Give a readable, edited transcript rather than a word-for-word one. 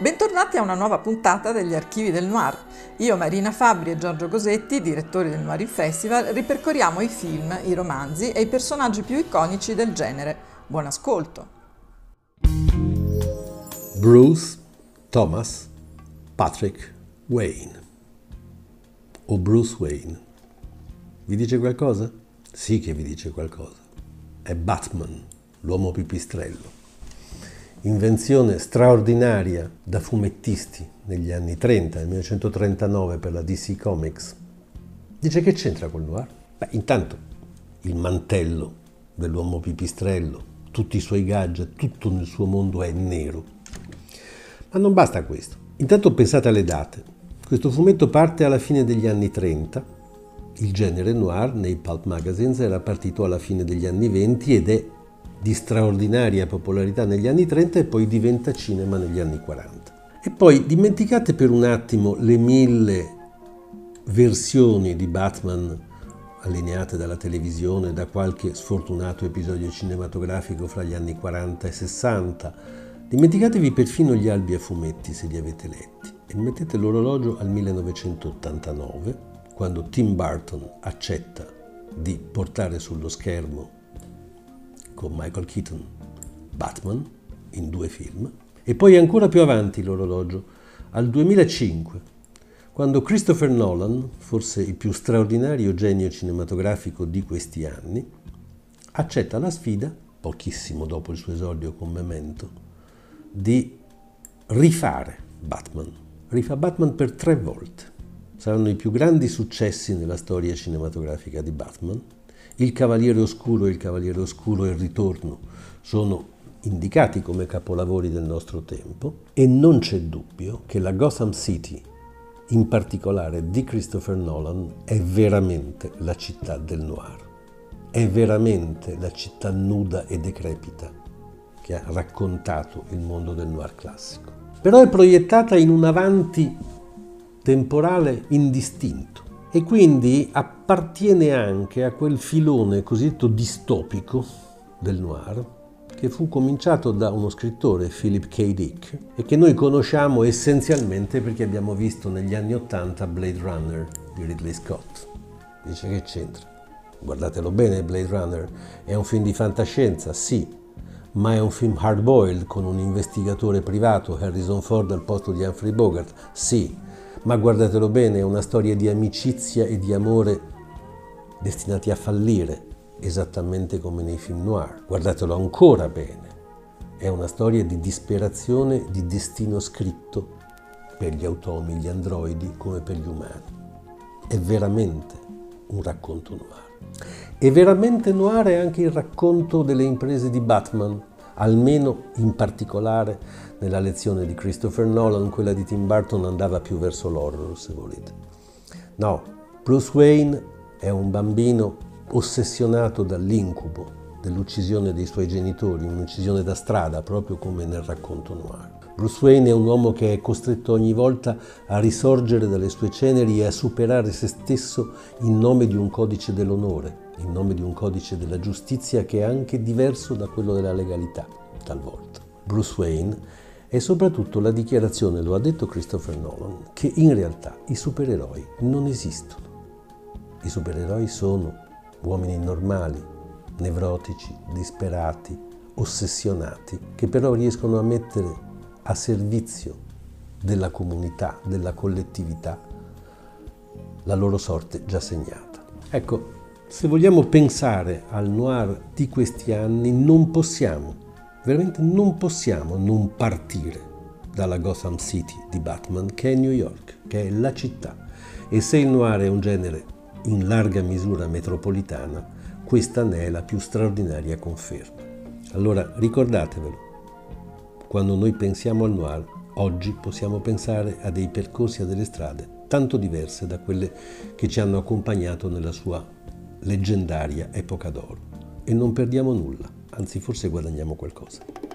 Bentornati a una nuova puntata degli Archivi del Noir. Io, Marina Fabbri e Giorgio Gosetti, direttori del Noir in Festival, ripercorriamo i film, i romanzi e i personaggi più iconici del genere. Buon ascolto! Bruce Thomas Patrick Wayne o Bruce Wayne. Vi dice qualcosa? Sì che vi dice qualcosa. È Batman, l'uomo pipistrello. Invenzione straordinaria da fumettisti negli anni 30, nel 1939 per la DC Comics. Dice che c'entra col noir? Beh, intanto il mantello dell'uomo pipistrello, tutti i suoi gadget, tutto nel suo mondo è nero. Ma non basta questo. Intanto pensate alle date. Questo fumetto parte alla fine degli anni 30. Il genere noir nei pulp magazines era partito alla fine degli anni 20 ed è di straordinaria popolarità negli anni 30 e poi diventa cinema negli anni 40. E poi dimenticate per un attimo le 1000 versioni di Batman allineate dalla televisione, da qualche sfortunato episodio cinematografico fra gli anni 40 e 60. Dimenticatevi perfino gli albi a fumetti, se li avete letti, e mettete l'orologio al 1989, quando Tim Burton accetta di portare sullo schermo con Michael Keaton Batman in 2 film, e poi ancora più avanti l'orologio al 2005, quando Christopher Nolan, forse il più straordinario genio cinematografico di questi anni, accetta la sfida, pochissimo dopo il suo esordio con Memento, di rifare Batman. Rifà Batman per 3 volte. Saranno i più grandi successi nella storia cinematografica di Batman. Il Cavaliere Oscuro e Il Cavaliere Oscuro e il Ritorno sono indicati come capolavori del nostro tempo, e non c'è dubbio che la Gotham City, in particolare di Christopher Nolan, è veramente la città del noir. È veramente la città nuda e decrepita che ha raccontato il mondo del noir classico. Però è proiettata in un avanti temporale indistinto, e quindi appartiene anche a quel filone cosiddetto distopico del noir che fu cominciato da uno scrittore, Philip K. Dick, e che noi conosciamo essenzialmente perché abbiamo visto negli anni 80 Blade Runner di Ridley Scott. Dice che c'entra. Guardatelo bene, Blade Runner è un film di fantascienza, sì, ma è un film hard-boiled con un investigatore privato, Harrison Ford al posto di Humphrey Bogart, sì. Ma guardatelo bene, è una storia di amicizia e di amore destinati a fallire, esattamente come nei film noir. Guardatelo ancora bene, è una storia di disperazione, di destino scritto per gli automi, gli androidi, come per gli umani. È veramente un racconto noir. E veramente noir è anche il racconto delle imprese di Batman, almeno in particolare nella lezione di Christopher Nolan. Quella di Tim Burton andava più verso l'horror, se volete. No, Bruce Wayne è un bambino ossessionato dall'incubo dell'uccisione dei suoi genitori, un'uccisione da strada, proprio come nel racconto noir. Bruce Wayne è un uomo che è costretto ogni volta a risorgere dalle sue ceneri e a superare se stesso in nome di un codice dell'onore, in nome di un codice della giustizia che è anche diverso da quello della legalità, talvolta. Bruce Wayne è soprattutto la dichiarazione, lo ha detto Christopher Nolan, che in realtà i supereroi non esistono. I supereroi sono uomini normali, nevrotici, disperati, ossessionati, che però riescono a mettere a servizio della comunità, della collettività, la loro sorte già segnata. Ecco, se vogliamo pensare al noir di questi anni, non possiamo, veramente non possiamo non partire dalla Gotham City di Batman, che è New York, che è la città. E se il noir è un genere in larga misura metropolitana, questa ne è la più straordinaria conferma. Allora ricordatevelo. Quando noi pensiamo al noir, oggi possiamo pensare a dei percorsi, a delle strade tanto diverse da quelle che ci hanno accompagnato nella sua leggendaria epoca d'oro. E non perdiamo nulla, anzi forse guadagniamo qualcosa.